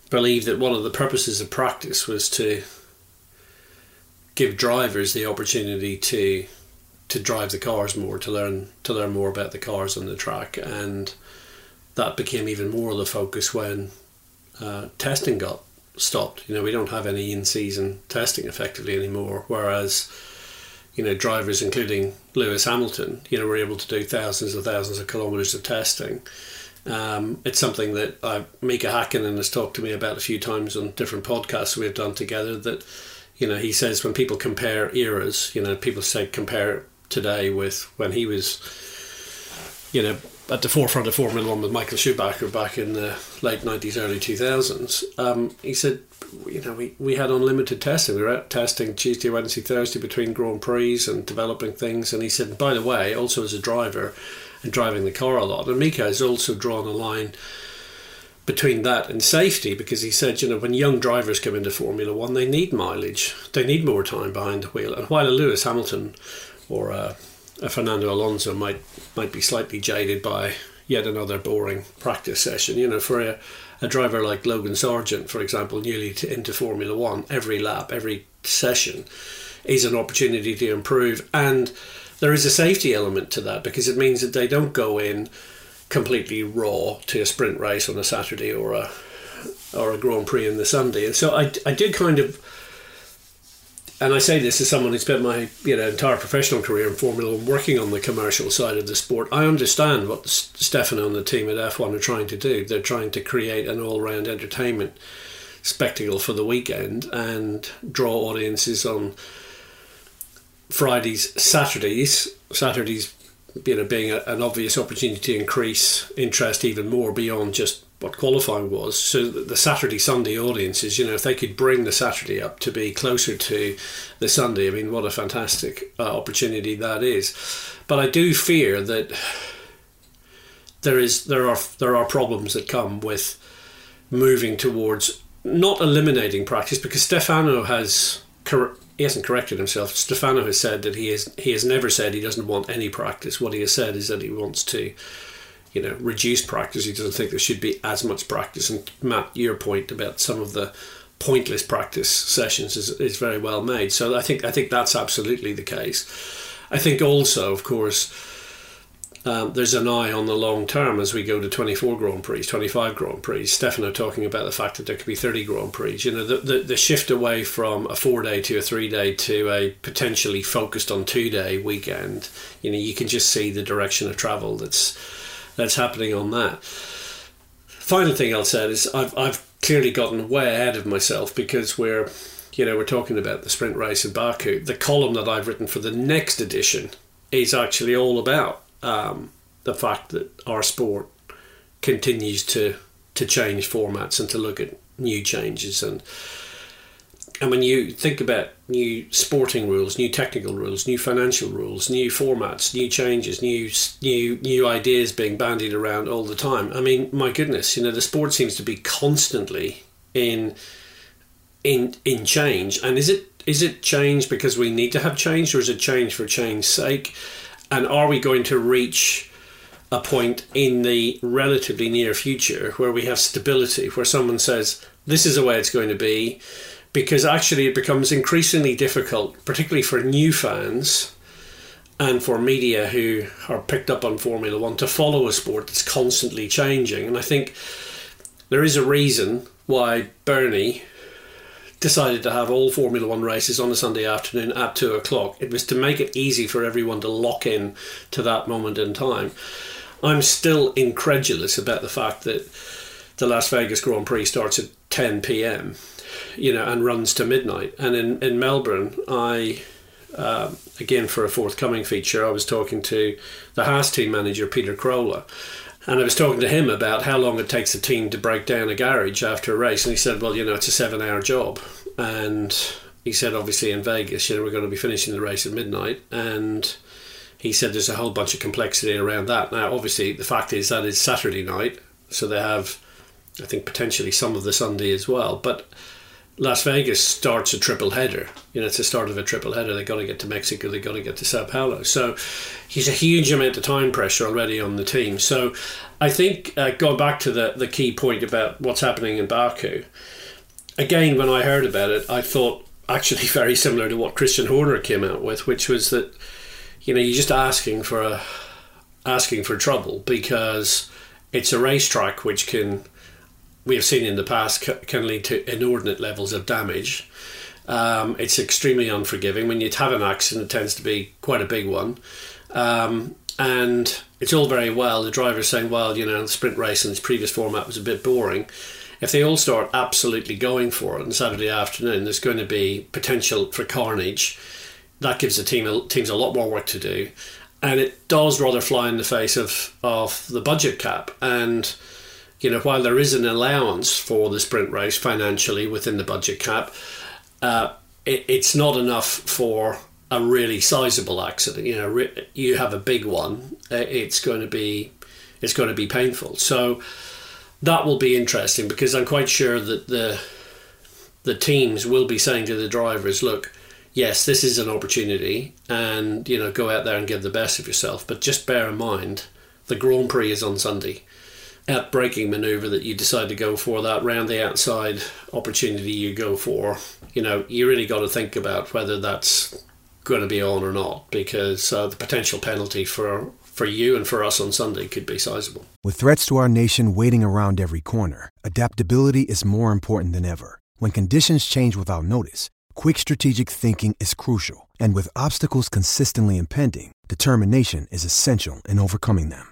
believed that one of the purposes of practice was to give drivers the opportunity to to drive the cars more, to learn to learn more about the cars on the track. And that became even more of the focus when uh, testing got stopped. You know, we don't have any in-season testing effectively anymore, whereas, you know, drivers, including Lewis Hamilton, you know, were able to do thousands and thousands of kilometres of testing. Um, it's something that uh, Mika Hakkinen has talked to me about a few times on different podcasts we've done together, that, you know, he says when people compare eras, you know, people say compare today with when he was, you know, at the forefront of Formula One with Michael Schumacher back in the late nineties, early two thousands. Um, he said, you know, we, we had unlimited testing. We were out testing Tuesday, Wednesday, Thursday between Grand Prix and developing things. And he said, by the way, also as a driver and driving the car a lot. And Mika has also drawn a line between that and safety, because he said, you know, when young drivers come into Formula One, they need mileage. They need more time behind the wheel. And while a Lewis Hamilton or a, a Fernando Alonso might might be slightly jaded by yet another boring practice session, you know, for a, a driver like Logan Sargeant, for example, newly to, into Formula One, every lap, every session is an opportunity to improve. And there is a safety element to that, because it means that they don't go in completely raw to a sprint race on a Saturday or a or a Grand Prix on the Sunday. And so I, I do kind of, and I say this as someone who spent my, you know, entire professional career in Formula One working on the commercial side of the sport, I understand what Stefano and the team at F one are trying to do. They're trying to create an all-round entertainment spectacle for the weekend and draw audiences on Fridays, Saturdays, Saturdays, you know, being a, an obvious opportunity to increase interest even more beyond just what qualifying was. So the, the Saturday, Sunday audiences, you know, if they could bring the Saturday up to be closer to the Sunday, I mean, what a fantastic uh, opportunity that is. But I do fear that there is there are there are problems that come with moving towards not eliminating practice, because Stefano has cor- He hasn't corrected himself. Stefano has said that he is he has never said he doesn't want any practice. What he has said is that he wants to, you know, reduce practice. He doesn't think there should be as much practice. And Matt, your point about some of the pointless practice sessions is, is very well made. So I think I think that's absolutely the case. I think also, of course, um, there's an eye on the long term as we go to twenty-four Grand Prix, twenty-five Grand Prix. Stefano talking about the fact that there could be thirty Grand Prix. You know, the, the, the shift away from a four-day to a three-day to a potentially focused on two-day weekend. You know, you can just see the direction of travel that's that's happening on that. Final thing I'll say is I've I've clearly gotten way ahead of myself, because we're, you know, we're talking about the sprint race in Baku. The column that I've written for the next edition is actually all about Um, the fact that our sport continues to to change formats and to look at new changes, and and when you think about new sporting rules, new technical rules, new financial rules, new formats, new changes, new new new ideas being bandied around all the time. I mean, my goodness, you know, the sport seems to be constantly in in in change. And is it is it change because we need to have change, or is it change for change's sake? And are we going to reach a point in the relatively near future where we have stability, where someone says, this is the way it's going to be? Because actually it becomes increasingly difficult, particularly for new fans and for media who are picked up on Formula One, to follow a sport that's constantly changing. And I think there is a reason why Bernie decided to have all Formula One races on a Sunday afternoon at two o'clock. It was to make it easy for everyone to lock in to that moment in time. I'm still incredulous about the fact that the Las Vegas Grand Prix starts at ten p.m. you know, and runs to midnight. And in, in Melbourne, I... Uh, again, for a forthcoming feature, I was talking to the Haas team manager, Peter Crowler, and I was talking to him about how long it takes a team to break down a garage after a race. And he said, well, you know, it's a seven-hour job. And he said, obviously, in Vegas, you know, we're going to be finishing the race at midnight. And he said there's a whole bunch of complexity around that. Now, obviously, the fact is that it's Saturday night, so they have, I think, potentially some of the Sunday as well. But Las Vegas starts a triple header. You know, it's the start of a triple header. They've got to get to Mexico. They've got to get to Sao Paulo. So there's a huge amount of time pressure already on the team. So I think, uh, going back to the, the key point about what's happening in Baku, again, when I heard about it, I thought actually very similar to what Christian Horner came out with, which was that, you know, you're just asking for a, asking for trouble, because it's a racetrack which can... we have seen in the past can lead to inordinate levels of damage. Um, it's extremely unforgiving. When you have an accident, it tends to be quite a big one. Um, and it's all very well, the driver's saying, well, you know, sprint race in its previous format was a bit boring. If they all start absolutely going for it on Saturday afternoon, there's going to be potential for carnage. That gives the team teams a lot more work to do. And it does rather fly in the face of, of the budget cap. And you know, while there is an allowance for the sprint race financially within the budget cap, uh, it, it's not enough for a really sizable accident. You know, re- you have a big one, it's going to be, it's going to be painful. So that will be interesting, because I'm quite sure that the the teams will be saying to the drivers, look, yes, this is an opportunity, and you know, go out there and give the best of yourself, but just bear in mind the Grand Prix is on Sunday. At braking maneuver that you decide to go for, that round the outside opportunity you go for, you know, you really got to think about whether that's going to be on or not, because uh, the potential penalty for for you and for us on Sunday could be sizable. With threats to our nation waiting around every corner, adaptability is more important than ever. When conditions change without notice, quick strategic thinking is crucial, and with obstacles consistently impending, determination is essential in overcoming them.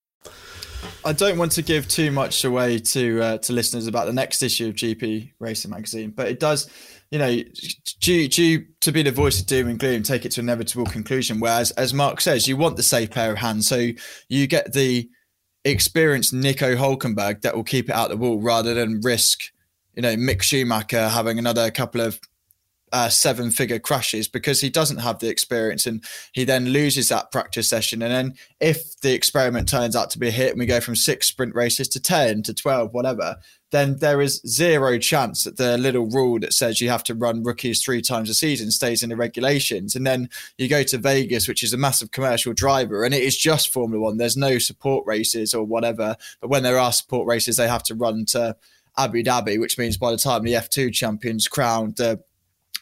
I don't want to give too much away to uh, to listeners about the next issue of G P Racing Magazine, but it does, you know, due, due to be the voice of doom and gloom, take it to an inevitable conclusion. Whereas, as Mark says, you want the safe pair of hands, so you get the experienced Nico Hülkenberg that will keep it out the wall, rather than risk, you know, Mick Schumacher having another couple of Uh, seven-figure crashes, because he doesn't have the experience, and he then loses that practice session. And then if the experiment turns out to be a hit and we go from six sprint races to ten to twelve, whatever, then there is zero chance that the little rule that says you have to run rookies three times a season stays in the regulations. And then you go to Vegas, which is a massive commercial driver, and it is just Formula One. There's no support races or whatever, but when there are support races, they have to run to Abu Dhabi, which means by the time the F two champion's crowned, the uh,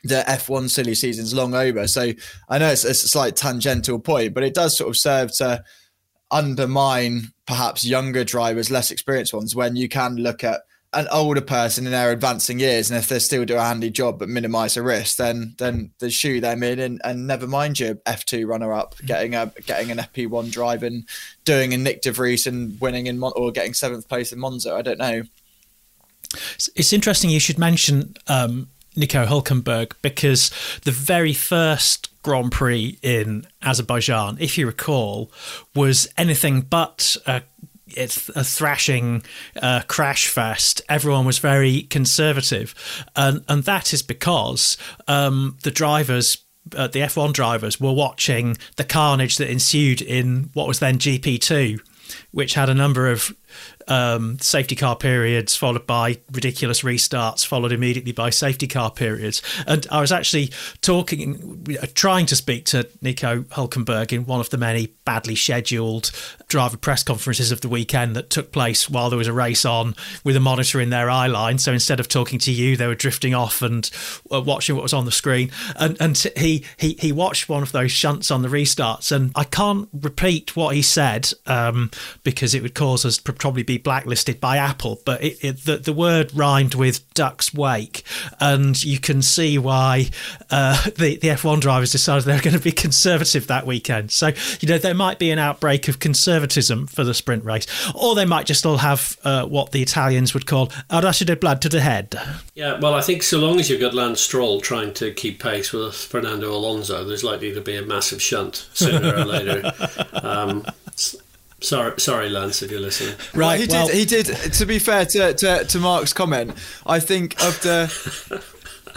the F one silly season's long over. So I know it's, it's a slight tangential point, but it does sort of serve to undermine perhaps younger drivers, less experienced ones, when you can look at an older person in their advancing years, and if they still do a handy job but minimise the risk, then then the shoe them in, and, and never mind your F two runner up getting a getting an F P one drive and doing a Nick De Vries and winning in Mon- or getting seventh place in Monza. I don't know. It's interesting you should mention um, Nico Hülkenberg, because the very first Grand Prix in Azerbaijan, if you recall, was anything but a It's a thrashing uh, crash fest. Everyone was very conservative. And, and that is because um, the drivers, uh, the F one drivers, were watching the carnage that ensued in what was then G P two, which had a number of um, safety car periods followed by ridiculous restarts, followed immediately by safety car periods. And I was actually talking, trying to speak to Nico Hülkenberg in one of the many badly scheduled driver press conferences of the weekend that took place while there was a race on, with a monitor in their eye line. So instead of talking to you, they were drifting off and uh, watching what was on the screen. And, and he, he, he watched one of those shunts on the restarts, and I can't repeat what he said um, because it would cause us to probably be blacklisted by Apple, but it, it, the, the word rhymed with duck's wake, and you can see why uh, the, the F one drivers decided they were going to be conservative that weekend. So, you know, there might be an outbreak of conservatism for the sprint race, or they might just all have uh, what the Italians would call a rush of blood to the head. Yeah, well, I think so long as you've got Lance Stroll trying to keep pace with Fernando Alonso, there's likely to be a massive shunt sooner or later. Um Sorry, sorry, Lance, if you're listening. Right, he well, did. He did. To be fair to, to, to Mark's comment, I think of the.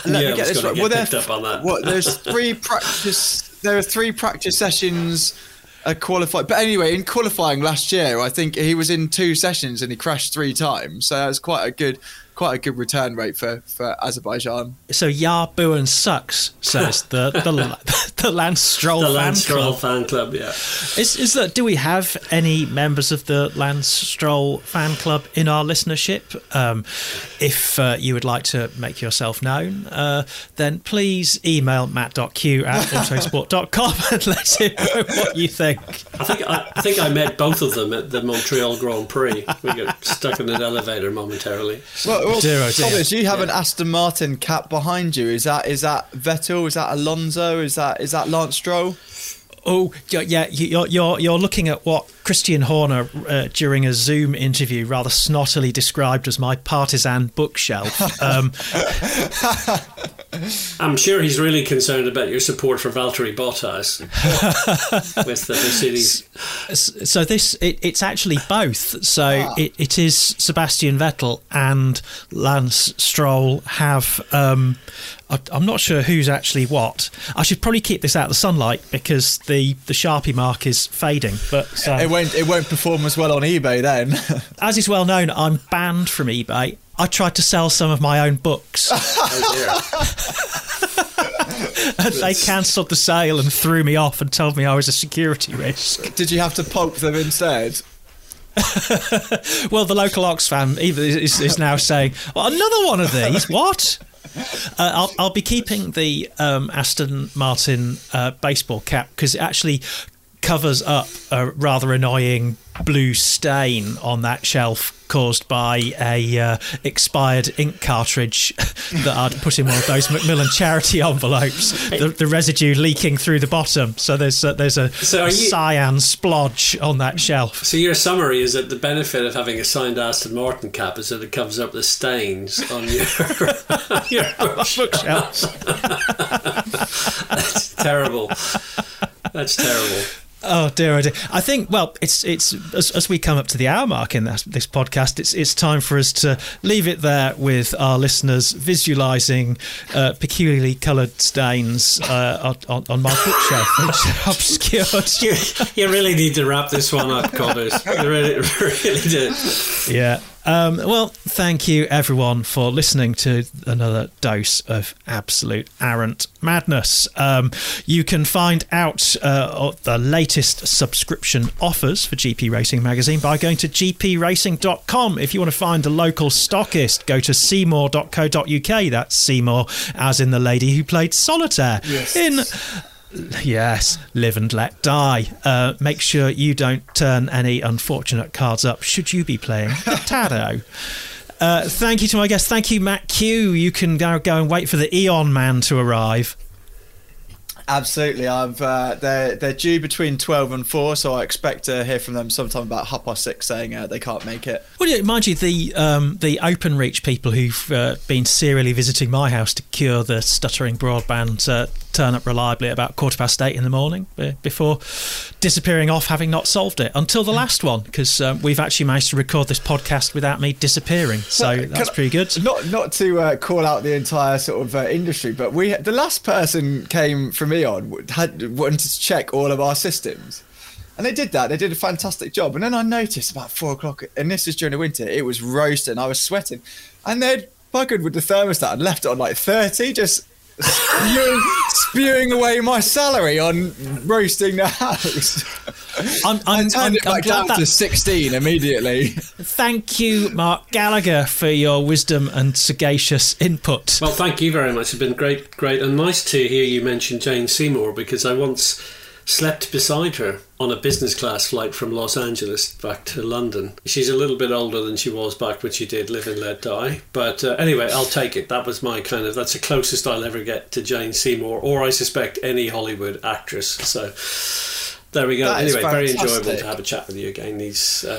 Let yeah, me get this right. Get well, there, up on that. What, there's three practice. There are three practice sessions. A qualified, but anyway, in qualifying last year, I think he was in two sessions and he crashed three times. So that's quite a good, quite a good return rate for, for Azerbaijan. So Yar Buhan sucks, says the the, the Lance Stroll the fan Lance Stroll fan club. Yeah, is is that? Do we have any members of the Lance Stroll fan club in our listenership? Um, if uh, you would like to make yourself known, uh, then please email matt dot q at autosport dot com and let him know what you think. I think I, I think I met both of them at the Montreal Grand Prix. We got stuck in an elevator momentarily. Well, well dear, oh dear. Thomas, you have yeah. an Aston Martin cap behind you. Is that is that Vettel? Is that Alonso? Is that is that Lance Stroll? Oh yeah, you're you're you're looking at what Christian Horner uh, during a Zoom interview rather snottily described as my partisan bookshelf. Um, I'm sure he's really concerned about your support for Valtteri Bottas with the Mercedes. So this it, it's actually both. So ah. it, it is Sebastian Vettel and Lance Stroll have. Um, I'm not sure who's actually what. I should probably keep this out of the sunlight because the, the Sharpie mark is fading. But um, it won't it won't perform as well on eBay then. As is well known, I'm banned from eBay. I tried to sell some of my own books. Oh dear. And they cancelled the sale and threw me off and told me I was a security risk. Did you have to pulp them instead? Well, the local Oxfam is, is now saying, well, another one of these, what? Uh, I'll, I'll be keeping the um, Aston Martin uh, baseball cap because it actually covers up a rather annoying blue stain on that shelf caused by a uh, expired ink cartridge that I'd put in one of those Macmillan charity envelopes. The, the residue leaking through the bottom, so there's a, there's a, so a you, cyan splodge on that shelf. So your summary is that the benefit of having a signed Aston Martin cap is that it covers up the stains on your, your bookshelves. That's terrible. That's terrible. Oh dear, oh dear! I think well, it's it's as, as we come up to the hour mark in this, this podcast, it's it's time for us to leave it there with our listeners visualising uh, peculiarly coloured stains uh, on, on my bookshelf, which are obscured. You, you really need to wrap this one up, Cobbers. You really, really do. Yeah. Um, well, thank you everyone for listening to another dose of absolute arrant madness. Um, you can find out uh, the latest subscription offers for G P Racing Magazine by going to g p racing dot com. If you want to find a local stockist, go to seymour dot co dot uk. That's Seymour as in the lady who played solitaire. Yes. In Yes, live and let die. Uh, make sure you don't turn any unfortunate cards up should you be playing the tarot. Uh, thank you to my guest. Thank you, Matt Kew. You can now go and wait for the Eon Man to arrive. Absolutely. I've uh, they're they're due between twelve and four, so I expect to hear from them sometime about half past six, saying uh, they can't make it. Well, yeah, mind you, the um, the OpenReach people who've uh, been serially visiting my house to cure the stuttering broadband uh, turn up reliably at about quarter past eight in the morning before disappearing off, having not solved it until the last one, because um, we've actually managed to record this podcast without me disappearing. So well, that's pretty good. Not not to uh, call out the entire sort of uh, industry, but we the last person came from Eon had wanted to check all of our systems, and they did that. They did a fantastic job, and then I noticed about four o'clock, and this is during the winter, it was roasting. I was sweating, and they'd buggered with the thermostat and left it on like thirty, just spewing, spewing away my salary on roasting the house. I'm, I'm, I turned I'm, it back I'm down that... to sixteen immediately. Thank you, Mark Gallagher, for your wisdom and sagacious input. Well, thank you very much. It's been great, great, and nice to hear you mention Jane Seymour, because I once slept beside her on a business class flight from Los Angeles back to London. She's a little bit older than she was back when she did Live and Let Die. But uh, anyway, I'll take it. That was my kind of, that's the closest I'll ever get to Jane Seymour, or I suspect any Hollywood actress. So... there we go. That anyway, very enjoyable to have a chat with you again these, uh,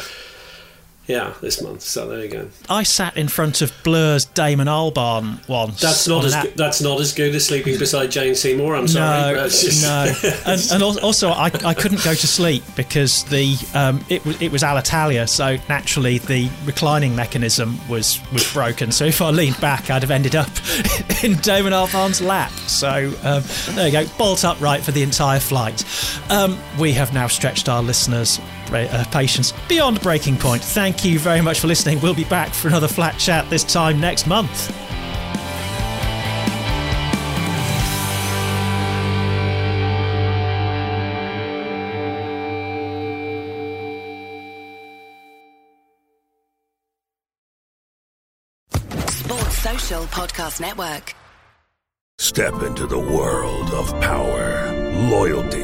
yeah, this month. So there you go. I sat in front of Blur's Damon Albarn once. That's not as that. good, that's not as good as sleeping beside Jane Seymour. I'm sorry. No, just... no. and, and also I, I couldn't go to sleep because the um, it was it was Alitalia, so naturally the reclining mechanism was was broken. So if I leaned back, I'd have ended up in Damon Albarn's lap. So um, there you go, bolt upright for the entire flight. Um, we have now stretched our listeners' Uh, patience beyond breaking point. Thank you very much for listening. We'll be back for another Flat Chat this time next month. Sports Social Podcast Network. Step into the world of power, loyalty,